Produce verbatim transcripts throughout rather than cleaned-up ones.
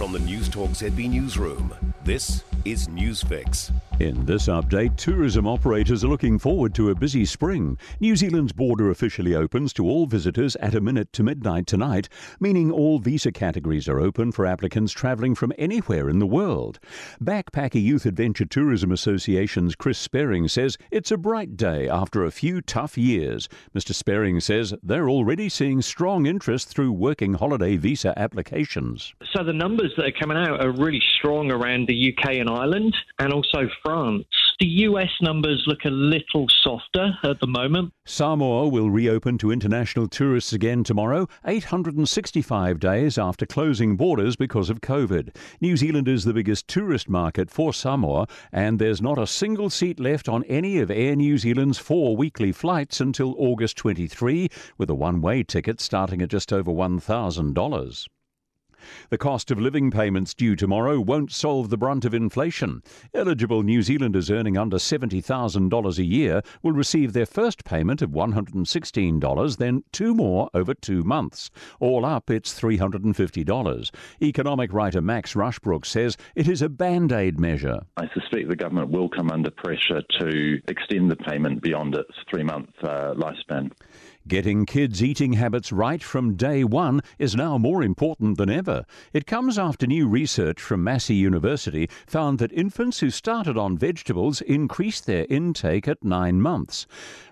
From the Newstalk Z B newsroom, this is News Fix. In this update, tourism operators are looking forward to a busy spring. New Zealand's border officially opens to all visitors at a minute to midnight tonight, meaning all visa categories are open for applicants travelling from anywhere in the world. Backpacker Youth Adventure Tourism Association's Chris Sperring says it's a bright day after a few tough years. Mister Sperring says they're already seeing strong interest through working holiday visa applications. So the numbers that are coming out are really strong around the U K and Ireland, and also France. The U S numbers look a little softer at the moment. Samoa will reopen to international tourists again tomorrow, eight hundred sixty-five days after closing borders because of COVID. New Zealand is the biggest tourist market for Samoa, and there's not a single seat left on any of Air New Zealand's four weekly flights until August twenty-third, with a one-way ticket starting at just over one thousand dollars. The cost of living payments due tomorrow won't solve the brunt of inflation. Eligible New Zealanders earning under seventy thousand dollars a year will receive their first payment of one hundred sixteen dollars, then two more over two months. All up, it's three hundred fifty dollars. Economic writer Max Rushbrook says it is a band-aid measure. I suspect the government will come under pressure to extend the payment beyond its three-month uh, lifespan. Getting kids' eating habits right from day one is now more important than ever. It comes after new research from Massey University found that infants who started on vegetables increased their intake at nine months.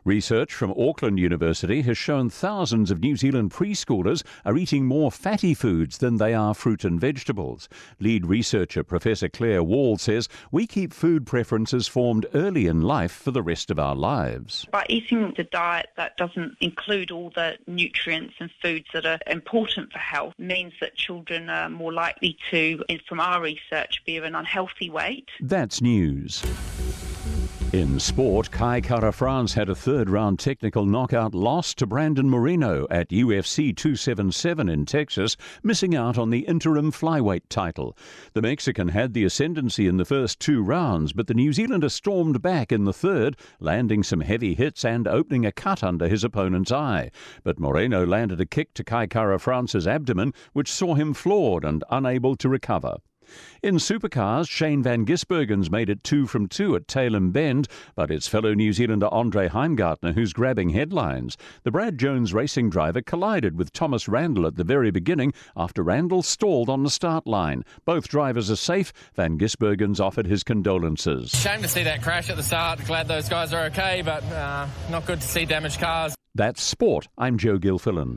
Research from Auckland University has shown thousands of New Zealand preschoolers are eating more fatty foods than they are fruit and vegetables. Lead researcher Professor Claire Wall says we keep food preferences formed early in life for the rest of our lives. By eating the diet that doesn't include all the nutrients and foods that are important for health means that children are more likely to, from our research, be of an unhealthy weight. That's news. In sport, Kai Kara-France had a third-round technical knockout loss to Brandon Moreno at U F C two seventy-seven in Texas, missing out on the interim flyweight title. The Mexican had the ascendancy in the first two rounds, but the New Zealander stormed back in the third, landing some heavy hits and opening a cut under his opponent's eye. But Moreno landed a kick to Kai Kara-France's abdomen, which saw him floored and unable to recover. In supercars, Shane Van Gisbergen's made it two from two at Tailand Bend, but it's fellow New Zealander Andre Heimgartner who's grabbing headlines. The Brad Jones Racing driver collided with Thomas Randle at the very beginning after Randle stalled on the start line. Both drivers are safe. Van Gisbergen's offered his condolences. Shame to see that crash at the start. Glad those guys are okay, but uh, not good to see damaged cars. That's sport. I'm Joe Gilfillan.